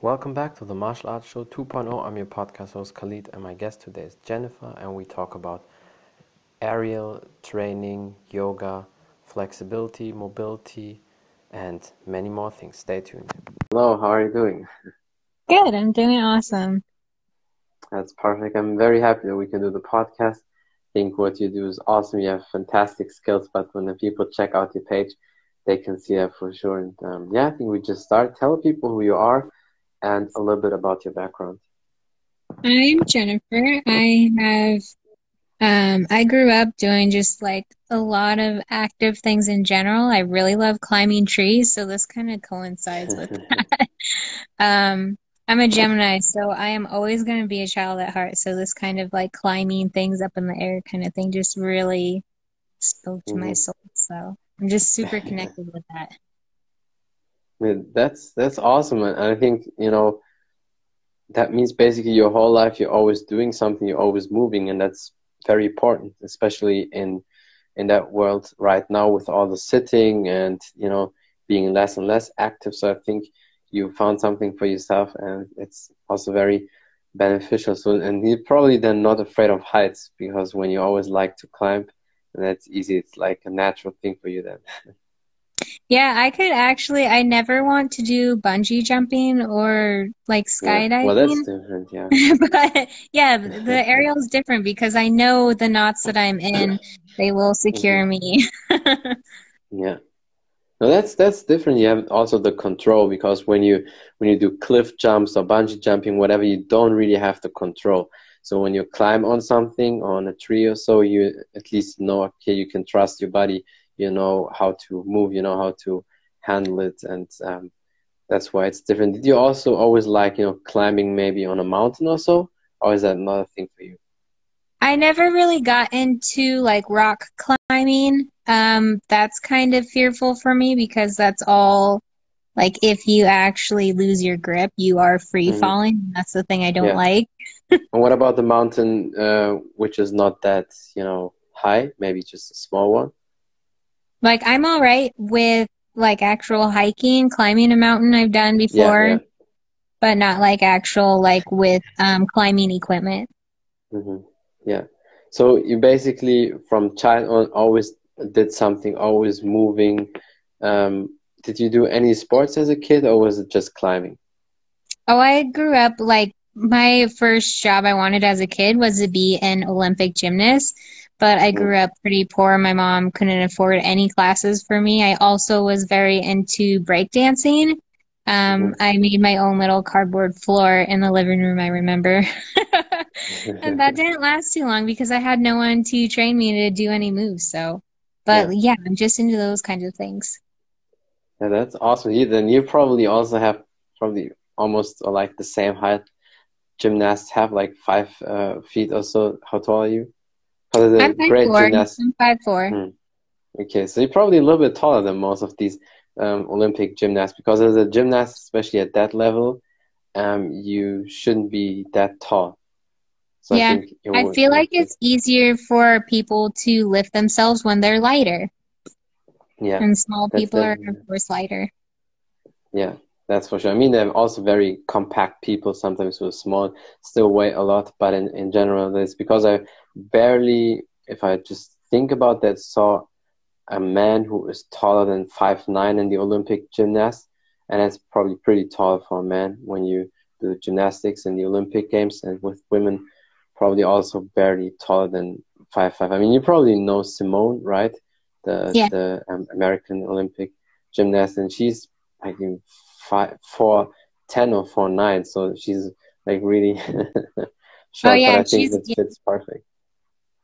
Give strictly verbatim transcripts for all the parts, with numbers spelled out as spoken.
Welcome back to the Martial Arts Show two point oh. I'm your podcast host Khalid, and my guest today is Jennifer, and we talk about aerial training, yoga, flexibility, mobility, and many more things. Stay tuned. Hello, how are you doing? Good, I'm doing awesome. That's perfect. I'm very happy that we can do the podcast. I think what you do is awesome. You have fantastic skills, but when the people check out your page, they can see that for sure. And um, yeah, I think we just start. Tell people who you are and a little bit about your background. I'm Jennifer. I have, um, I grew up doing just like a lot of active things in general. I really love climbing trees, so this kind of coincides with that. um, I'm a Gemini, so I am always going to be a child at heart. So this kind of like climbing things up in the air kind of thing just really spoke to mm-hmm. my soul. So I'm just super connected with that. That's that's awesome, and I think, you know, that means basically your whole life you're always doing something, you're always moving, and that's very important, especially in in that world right now with all the sitting and, you know, being less and less active. So I think you found something for yourself, and it's also very beneficial. So, and you're probably then not afraid of heights, because when you always like to climb, and that's easy, it's like a natural thing for you then. Yeah, I could actually, I never want to do bungee jumping or like skydiving. Yeah. Well, that's different, yeah. But yeah, the aerial is different because I know the knots that I'm in, they will secure mm-hmm. me. Yeah. No, that's that's different. You have also the control, because when you when you do cliff jumps or bungee jumping, whatever, you don't really have the control. So when you climb on something, on a tree or so, you at least know, okay, you can trust your body. You know how to move, you know how to handle it, and um, that's why it's different. Did you also always like, you know, climbing maybe on a mountain or so, or is that another thing for you? I never really got into like rock climbing. Um, that's kind of fearful for me, because that's all like if you actually lose your grip, you are free mm-hmm. falling. That's the thing I don't yeah. like. And what about the mountain, uh, which is not that, you know, high, maybe just a small one? Like, I'm all right with, like, actual hiking, climbing a mountain I've done before, yeah, yeah. but not, like, actual, like, with um, climbing equipment. Mm-hmm. Yeah. So you basically, from child on, always did something, always moving. Um, did you do any sports as a kid, or was it just climbing? Oh, I grew up, like, my first job I wanted as a kid was to be an Olympic gymnast. But I grew up pretty poor. My mom couldn't afford any classes for me. I also was very into breakdancing. Um, I made my own little cardboard floor in the living room, I remember. And that didn't last too long because I had no one to train me to do any moves. So, But yeah, yeah I'm just into those kinds of things. Yeah, that's awesome. You, then you probably also have probably almost like the same height. Gymnasts have like five uh, feet or so. How tall are you? I'm five four. I'm five four. Hmm. Okay, so you're probably a little bit taller than most of these um, Olympic gymnasts, because as a gymnast, especially at that level, um, you shouldn't be that tall. So yeah, I, think it I feel like it's easier for people to lift themselves when they're lighter. Yeah, and small people are, of course, lighter. Yeah, that's for sure. I mean, they're also very compact people, sometimes who are small, still weigh a lot, but in, in general, it's because I barely, if I just think about that, saw a man who is taller than five nine in the Olympic gymnast, and that's probably pretty tall for a man when you do gymnastics in the Olympic Games, and with women, probably also barely taller than five five. I mean, you probably know Simone, right? The yeah. the um, American Olympic gymnast, and she's, I think, five four ten or four nine, so she's like really short, oh, yeah, but I think it fits perfect.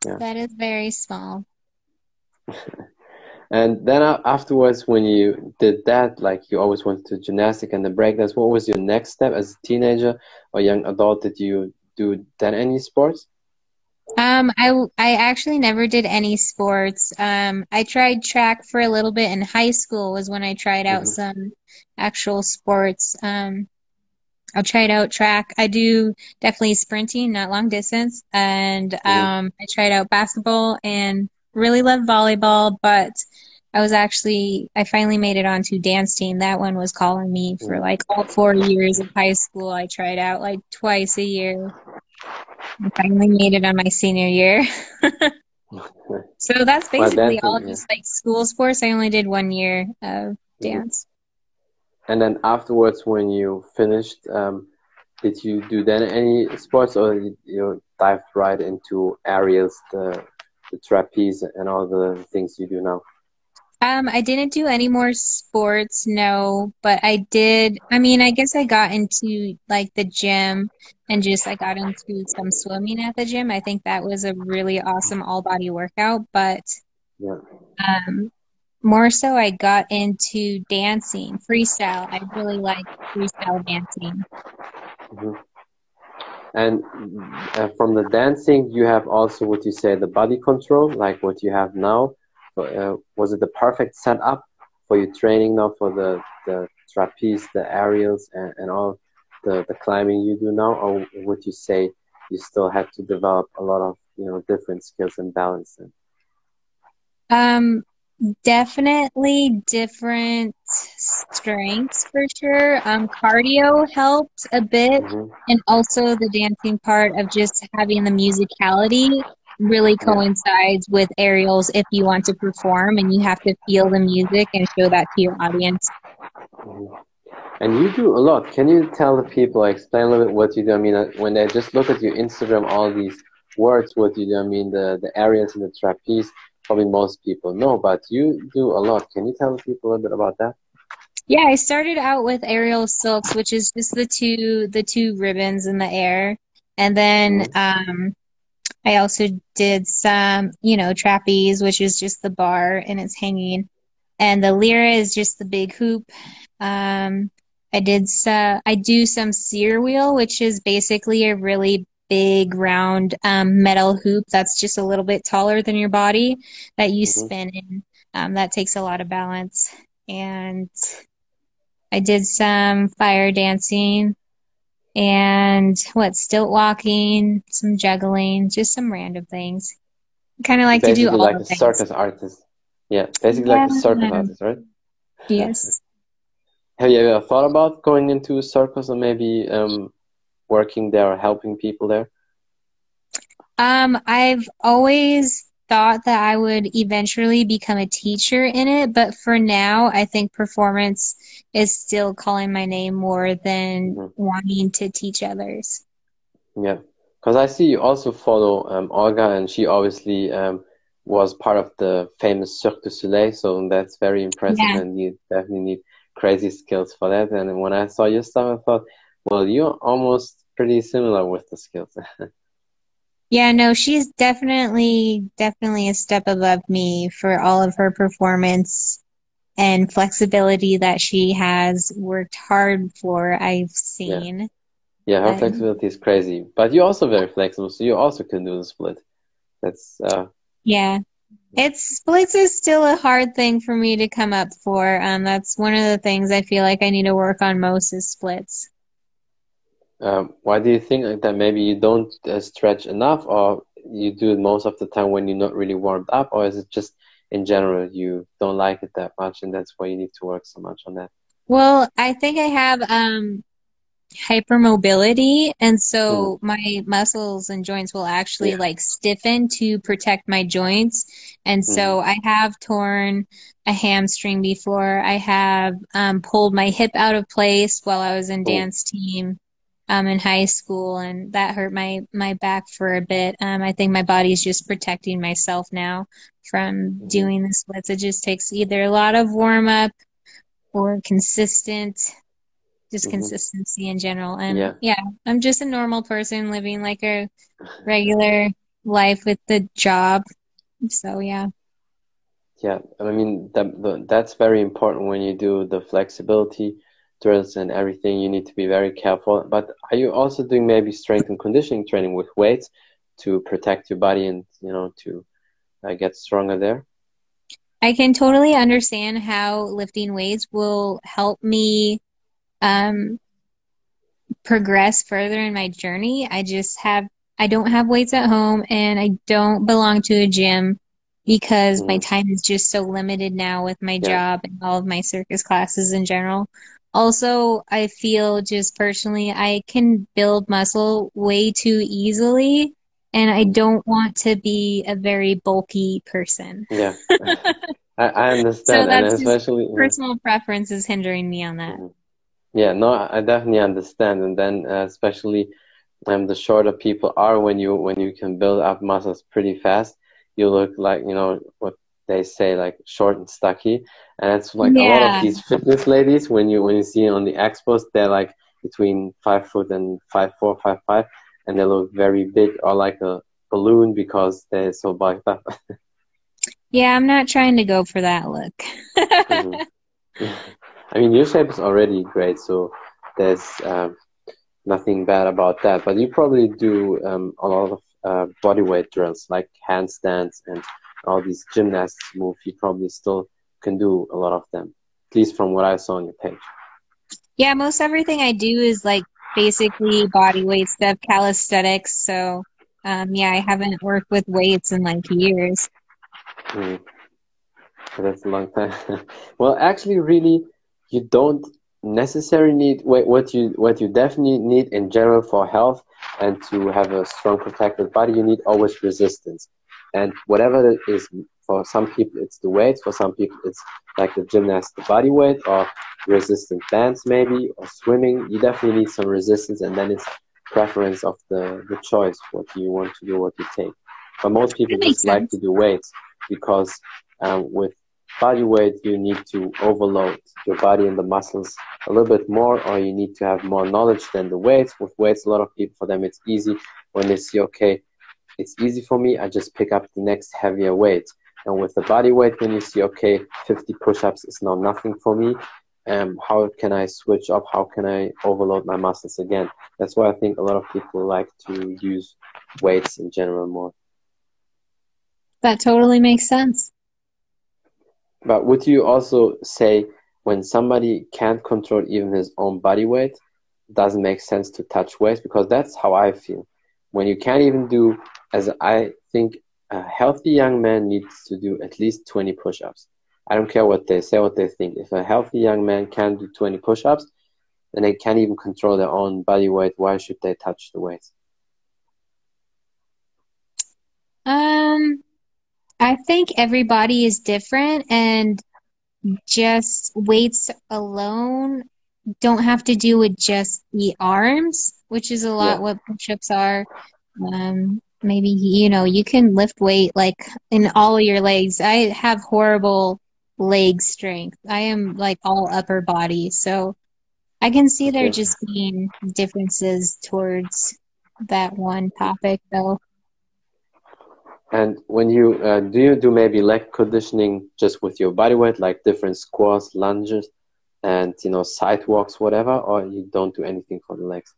Yeah. That is very small. And then afterwards, when you did that, like you always wanted to gymnastic and the breakdance, what was your next step as a teenager or young adult? Did you do then any sports? Um, I, I actually never did any sports. Um, I tried track for a little bit in high school was when I tried out mm-hmm. some actual sports. Um, I'll try it out track. I do definitely sprinting, not long distance. And um, I tried out basketball and really love volleyball. But I was actually, I finally made it onto dance team. That one was calling me for like all four years of high school. I tried out like twice a year. I finally made it on my senior year. So that's basically all just like school sports. I only did one year of dance. And then afterwards, when you finished, um, did you do then any sports, or you, you dived right into areas, the, the trapeze and all the things you do now? Um, I didn't do any more sports, no, but I did, I mean, I guess I got into, like, the gym and just, I got into some swimming at the gym. I think that was a really awesome all-body workout, but yeah. um, more so I got into dancing, freestyle. I really like freestyle dancing. Mm-hmm. And uh, from the dancing, you have also, what you say, the body control, like what you have now. Uh, was it the perfect setup for your training now for the, the trapeze, the aerials, and, and all the, the climbing you do now? Or would you say you still had to develop a lot of, you know, different skills and balance? Um, definitely different strengths for sure. Um, cardio helped a bit, mm-hmm. and also the dancing part of just having the musicality really coincides with aerials if you want to perform, and you have to feel the music and show that to your audience. And you do a lot. Can you tell the people, explain a little bit what you do? I mean, when they just look at your Instagram, all these words, what you do, I mean, the, the aerials and the trapeze, probably most people know, but you do a lot. Can you tell the people a little bit about that? Yeah, I started out with aerial silks, which is just the two, the two ribbons in the air. And then, um, I also did some, you know, trapeze, which is just the bar and it's hanging. And the lyra is just the big hoop. Um, I did some, I do some sear wheel, which is basically a really big round um, metal hoop that's just a little bit taller than your body that you mm-hmm. spin in. Um, that takes a lot of balance. And I did some fire dancing. And what, stilt walking, some juggling, just some random things. Kind of like basically to do all like the things. Circus artist. Yeah, basically yeah. like a circus artist, right? Yes. Have you ever thought about going into a circus, or maybe um, working there or helping people there? Um, I've always thought that I would eventually become a teacher in it, but for now I think performance is still calling my name more than mm-hmm. wanting to teach others. Yeah, because I see you also follow um, Olga, and she obviously um, was part of the famous Cirque du Soleil, so that's very impressive, yeah. and you definitely need crazy skills for that. And when I saw your stuff, I thought, well, you're almost pretty similar with the skills. Yeah, no, she's definitely, definitely a step above me for all of her performance and flexibility that she has worked hard for, I've seen. Yeah, yeah her um, flexibility is crazy. But you're also very flexible, so you also can do the split. That's uh, yeah. It's splits is still a hard thing for me to come up for. Um, that's one of the things I feel like I need to work on most is splits. Um, why do you think that maybe you don't uh, stretch enough, or you do it most of the time when you're not really warmed up, or is it just in general you don't like it that much and that's why you need to work so much on that? Well, I think I have um, hypermobility, and so mm. my muscles and joints will actually yeah. like stiffen to protect my joints. And mm. so I have torn a hamstring before. I have um, pulled my hip out of place while I was in oh. dance team. Um, in high school, and that hurt my, my back for a bit. Um, I think my body's just protecting myself now from mm-hmm. doing the splits. It just takes either a lot of warm-up or consistent, just mm-hmm. consistency in general. And, yeah. yeah, I'm just a normal person living like a regular life with the job. So, yeah. Yeah, I mean, that, the, that's very important when you do the flexibility drills and everything. You need to be very careful. But are you also doing maybe strength and conditioning training with weights to protect your body and, you know, to uh, get stronger there? I can totally understand how lifting weights will help me um, progress further in my journey. I just have, I don't have weights at home, and I don't belong to a gym. because mm. my time is just so limited now with my yeah. job and all of my circus classes in general. Also, I feel just personally, I can build muscle way too easily, and I don't want to be a very bulky person. Yeah, I, I understand. So that's and especially just personal preference is hindering me on that. Yeah, no, I definitely understand. And then uh, especially um, the shorter people are, when you when you can build up muscles pretty fast, you look like, you know, what they say, like short and stocky. And it's like yeah. a lot of these fitness ladies, when you when you see on the expos, they're like between five foot and five four, five five, and they look very big or like a balloon because they're so bulked up. Yeah, I'm not trying to go for that look. mm-hmm. I mean, your shape is already great, so there's um, nothing bad about that. But you probably do um, a lot of uh, body weight drills, like handstands and all these gymnastics moves. You probably still can do a lot of them, at least from what I saw on your page. Yeah, most everything I do is like basically body weight stuff, calisthenics. So um, yeah, I haven't worked with weights in like years. Mm. That's a long time. Well, actually, really, you don't necessarily need weight. What you what you definitely need in general for health and to have a strong protected body, you need always resistance. And whatever it is, for some people it's the weights, for some people it's like the gymnastic body weight or resistant dance maybe, or swimming. You definitely need some resistance, and then it's preference of the, the choice, what you want to do, what you take. But most people just sense. like to do weights because um, with body weight you need to overload your body and the muscles a little bit more, or you need to have more knowledge than the weights. With weights, a lot of people, for them it's easy when they see, okay, it's easy for me, I just pick up the next heavier weight. And with the body weight, when you see, okay, fifty push-ups is now nothing for me, um, how can I switch up? How can I overload my muscles again? That's why I think a lot of people like to use weights in general more. That totally makes sense. But would you also say when somebody can't control even his own body weight, it doesn't make sense to touch weights? Because that's how I feel. When you can't even do, as I think, a healthy young man needs to do at least twenty push-ups. I don't care what they say, what they think. If a healthy young man can't do twenty push-ups and they can't even control their own body weight, why should they touch the weights? Um, I think everybody is different, and just weights alone don't have to do with just the arms, which is a lot yeah. what push-ups are. Um, maybe, you know, you can lift weight like in all of your legs. I have horrible leg strength. I am like all upper body. So I can see there yeah. just being differences towards that one topic though. And when you, uh, do you do maybe leg conditioning just with your body weight, like different squats, lunges, and, you know, sidewalks, whatever, or you don't do anything for the legs?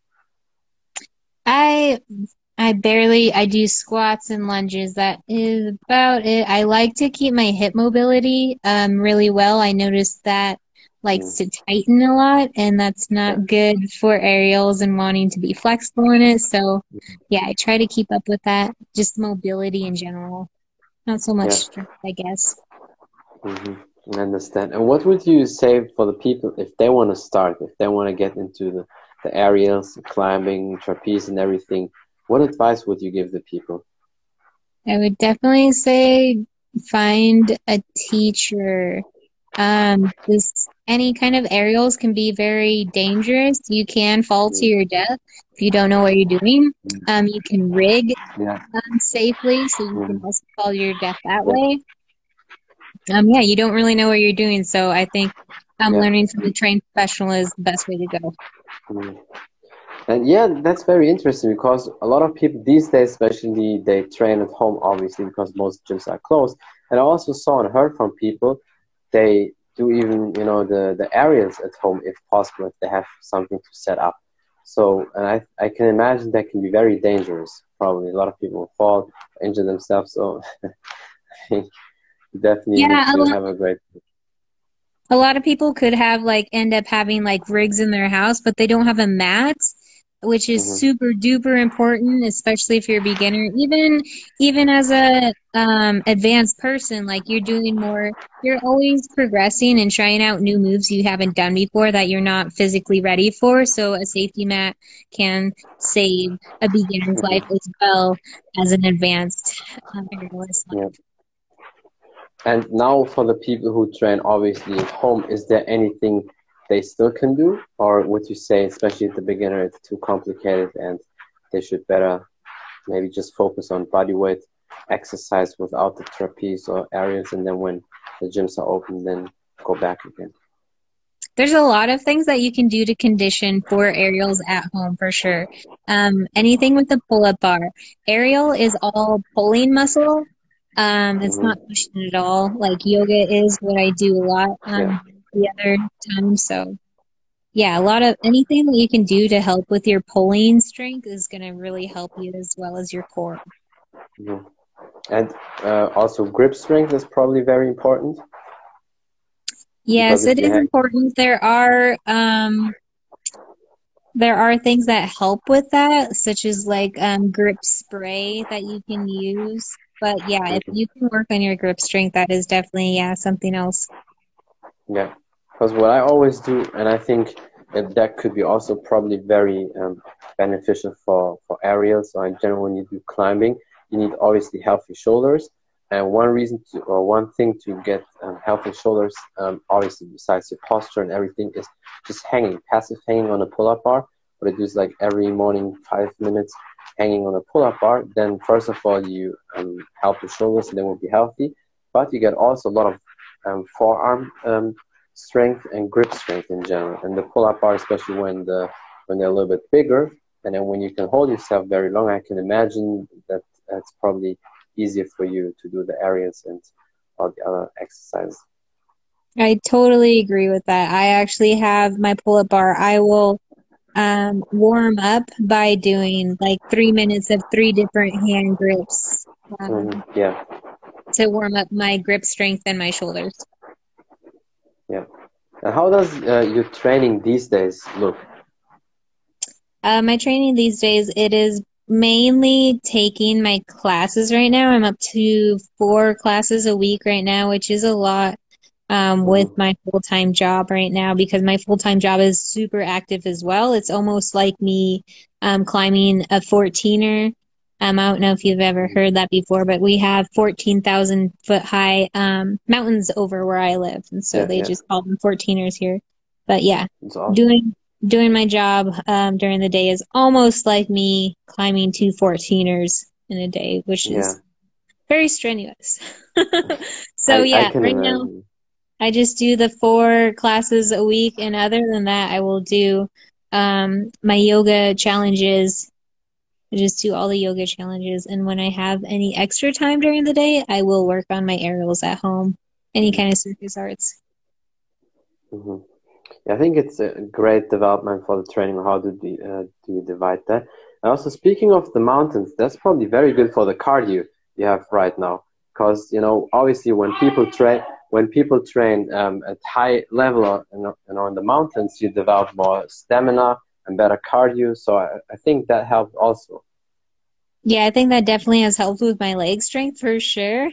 I I barely, I do squats and lunges. That is about it. I like to keep my hip mobility um, really well. I noticed that likes yeah. to tighten a lot, and that's not yeah. good for aerials and wanting to be flexible in it. So yeah, I try to keep up with that. Just mobility in general. Not so much yeah. strength, I guess. Mm-hmm. I understand. And what would you say for the people if they want to start, if they want to get into the the aerials, climbing, trapeze, and everything? What advice would you give the people? I would definitely say find a teacher. Um, this, any kind of aerials can be very dangerous. You can fall to your death if you don't know what you're doing. Um, you can rig yeah. um, safely, so you can also fall to your death that way. Um, yeah, you don't really know what you're doing, so I think um, yeah. learning from a trained professional is the best way to go. Mm. And yeah, that's very interesting, because a lot of people these days, especially, they train at home, obviously, because most gyms are closed. And I also saw and heard from people, they do even, you know, the, the aerials at home, if possible, if they have something to set up. So, and I, I can imagine that can be very dangerous, probably. A lot of people will fall, injure themselves, so I think you definitely yeah, need to have a great... A lot of people could have like end up having like rigs in their house, but they don't have a mat. which is mm-hmm. super duper important, especially if you're a beginner. Even even as a um, advanced person, like you're doing more, you're always progressing and trying out new moves you haven't done before that you're not physically ready for. So a safety mat can save a beginner's mm-hmm. life as well as an advanced um, beginner's life. Yeah. And now for the people who train, obviously, at home, is there anything they still can do? Or would you say, especially at the beginner, it's too complicated and they should better maybe just focus on body weight exercise without the trapeze or aerials, and then when the gyms are open, then go back again? There's a lot of things that you can do to condition for aerials at home, for sure. Um, anything with the pull-up bar. Aerial is all pulling muscle. Um, it's mm-hmm. not pushing at all. Like yoga is what I do a lot um, yeah. the other time. So yeah, a lot of anything that you can do to help with your pulling strength is going to really help you as well as your core. Mm-hmm. And uh, also grip strength is probably very important. Yes, it is important. There are, um, there are things that help with that, such as like um, grip spray that you can use. But yeah, if you can work on your grip strength, that is definitely yeah something else. Yeah, because what I always do, and I think that, that could be also probably very um, beneficial for, for aerials or in general when you do climbing, you need obviously healthy shoulders. And one reason to, or one thing to get um, healthy shoulders, um, obviously besides your posture and everything, is just hanging, passive hanging on a pull-up bar. But I do like every morning, five minutes. Hanging on a pull-up bar, then first of all you um, help your shoulders and they will be healthy, but you get also a lot of um, forearm um, strength and grip strength in general. And the pull-up bar, especially when the when they're a little bit bigger, and then when you can hold yourself very long, I can imagine that that's probably easier for you to do the aerials and all the other exercises. I totally agree with that. I actually have my pull-up bar. I will Um, warm up by doing like three minutes of three different hand grips um, mm-hmm. yeah. to warm up my grip strength and my shoulders. Yeah. And how does uh, your training these days look? Uh, my training these days, it is mainly taking my classes right now. I'm up to four classes a week right now, which is a lot. Um, with my full-time job right now, because my full-time job is super active as well. It's almost like me um, climbing a fourteener. Um, I don't know if you've ever heard that before, but we have fourteen thousand foot high um, mountains over where I live. And so yeah, they yeah. just call them fourteeners here. But yeah, awesome. doing doing my job um, during the day is almost like me climbing two fourteeners in a day, which yeah. is very strenuous. so I, yeah, I right now... I just do the four classes a week, and other than that, I will do um, my yoga challenges. I just do all the yoga challenges, and when I have any extra time during the day, I will work on my aerials at home, any kind of circus arts. Mm-hmm. Yeah, I think it's a great development for the training. How do you, uh, do you divide that? And also, speaking of the mountains, that's probably very good for the cardio you have right now, because, you know, obviously when people train... When people train um, at high level or, you know, in the mountains, you develop more stamina and better cardio. So I, I think that helped also. Yeah, I think that definitely has helped with my leg strength for sure.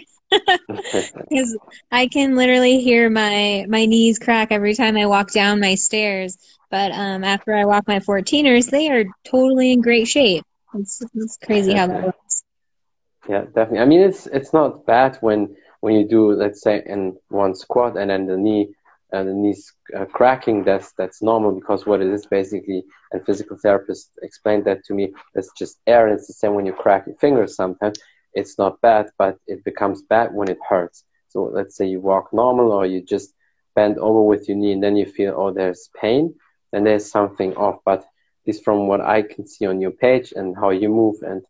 Because I can literally hear my, my knees crack every time I walk down my stairs. But um, after I walk my fourteeners, they are totally in great shape. It's, it's crazy yeah, how that works. Yeah, definitely. I mean, it's it's not bad when... When you do, let's say, in one squat and then the knee, uh, the knees uh, cracking, that's that's normal, because what it is basically, and physical therapists explained that to me, it's just air. It's the same when you crack your fingers sometimes. It's not bad, but it becomes bad when it hurts. So let's say you walk normal or you just bend over with your knee and then you feel, oh, there's pain and there's something off. But this, from what I can see on your page and how you move and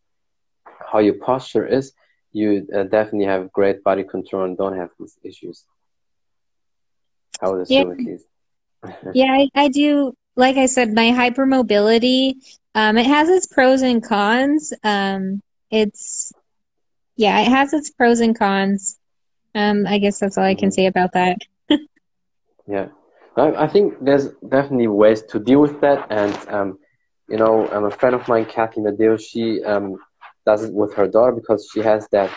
how your posture is, you uh, definitely have great body control and don't have these issues. I would assume at least. Yeah, I, I do. Like I said, my hypermobility, um, it has its pros and cons. Um, it's, yeah, it has its pros and cons. Um, I guess that's all I can say about that. yeah. I, I think there's definitely ways to deal with that, and um, you know, um, a friend of mine, Kathy Medeo, she um, does it with her daughter because she has that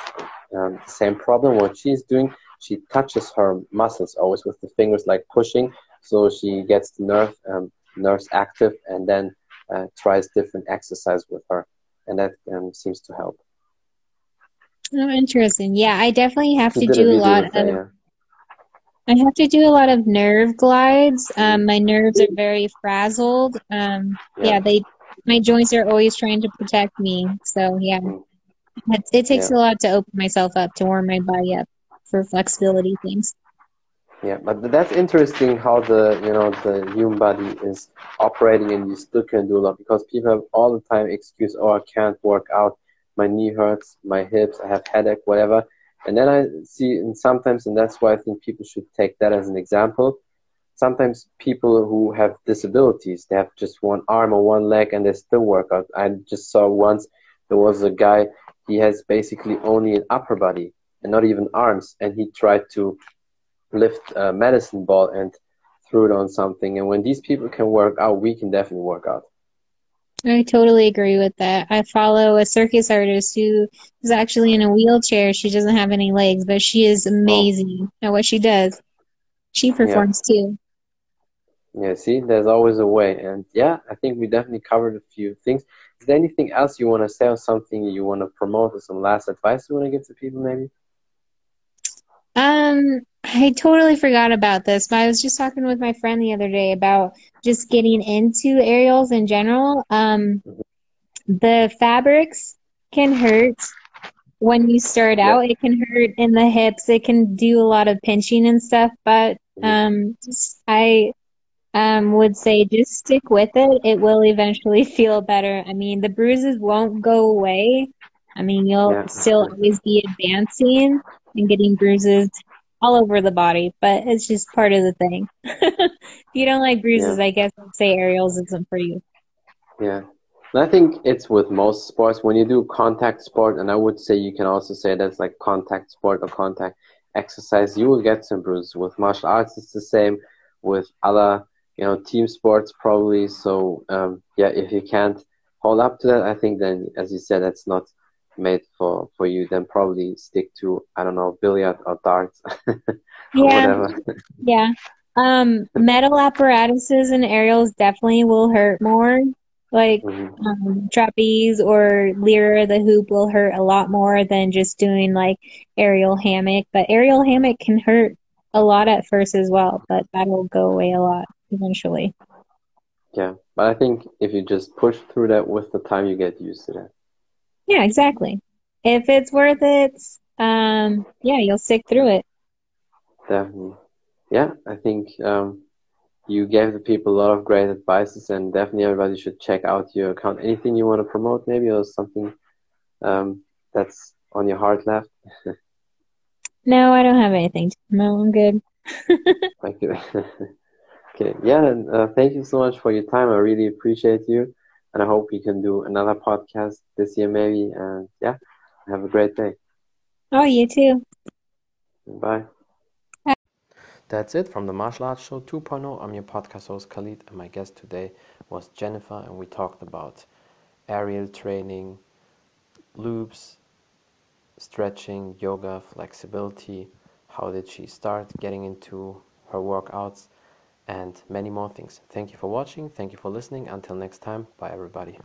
um, same problem. What she's doing, she touches her muscles always with the fingers, like pushing, so she gets the nerve, um, nerves active, and then uh, tries different exercise with her, and that um, seems to help. Oh, interesting. Yeah, I definitely have to do a lot of. I have to do a lot of nerve glides. Um, my nerves are very frazzled. Um, yeah. yeah, they, my joints are always trying to protect me. So yeah, it, it takes yeah. a lot to open myself up, to warm my body up for flexibility things. Yeah, but that's interesting how the, you know, the human body is operating, and you still can do a lot, because people have all the time excuse, oh, I can't work out, my knee hurts, my hips, I have headache, whatever. And then I see, and sometimes, and that's why I think people should take that as an example. Sometimes people who have disabilities, they have just one arm or one leg, and they still work out. I just saw once there was a guy, he has basically only an upper body and not even arms, and he tried to lift a medicine ball and threw it on something. And when these people can work out, we can definitely work out. I totally agree with that. I follow a circus artist who is actually in a wheelchair. She doesn't have any legs, but she is amazing oh. at what she does. She performs yeah. too. Yeah, see, there's always a way. And yeah, I think we definitely covered a few things. Is there anything else you want to say, or something you want to promote, or some last advice you want to give to people maybe? Um, I totally forgot about this, but I was just talking with my friend the other day about just getting into aerials in general. Um, the fabrics can hurt when you start out. It can hurt in the hips. It can do a lot of pinching and stuff, but um, just, I um, would say just stick with it. It will eventually feel better. I mean, the bruises won't go away. I mean, you'll yeah. still always be advancing and getting bruises all over the body, but it's just part of the thing. If you don't like bruises, yeah. I guess I'd say aerials isn't for you. Yeah, and I think it's with most sports. When you do contact sport, and I would say you can also say that's like contact sport or contact exercise, you will get some bruises. With martial arts, it's the same. With other, you know, team sports probably. So um, yeah, if you can't hold up to that, I think then, as you said, that's not made for for you, then probably stick to, I don't know, billiard or darts. or yeah whatever. yeah um metal apparatuses and aerials definitely will hurt more, like mm-hmm. um, trapeze or lira, the hoop will hurt a lot more than just doing like aerial hammock, but aerial hammock can hurt a lot at first as well, but that'll go away a lot eventually. Yeah, but I think if you just push through that, with the time you get used to that. Yeah, exactly. If it's worth it, um, yeah, you'll stick through it. Definitely. Yeah, I think um, you gave the people a lot of great advices, and definitely everybody should check out your account. Anything you want to promote maybe, or something um, that's on your heart left? No, I don't have anything to promote. I'm good. Thank you. Okay. Yeah, and uh, thank you so much for your time. I really appreciate you. And I hope we can do another podcast this year maybe. And yeah, have a great day. Oh, you too. Bye. Bye. That's it from the Martial Arts Show two point oh. I'm your podcast host, Khalid, and my guest today was Jennifer, and we talked about aerial training, loops, stretching, yoga, flexibility, how did she start getting into her workouts, and many more things. Thank you for watching. Thank you for listening. Until next time, bye everybody.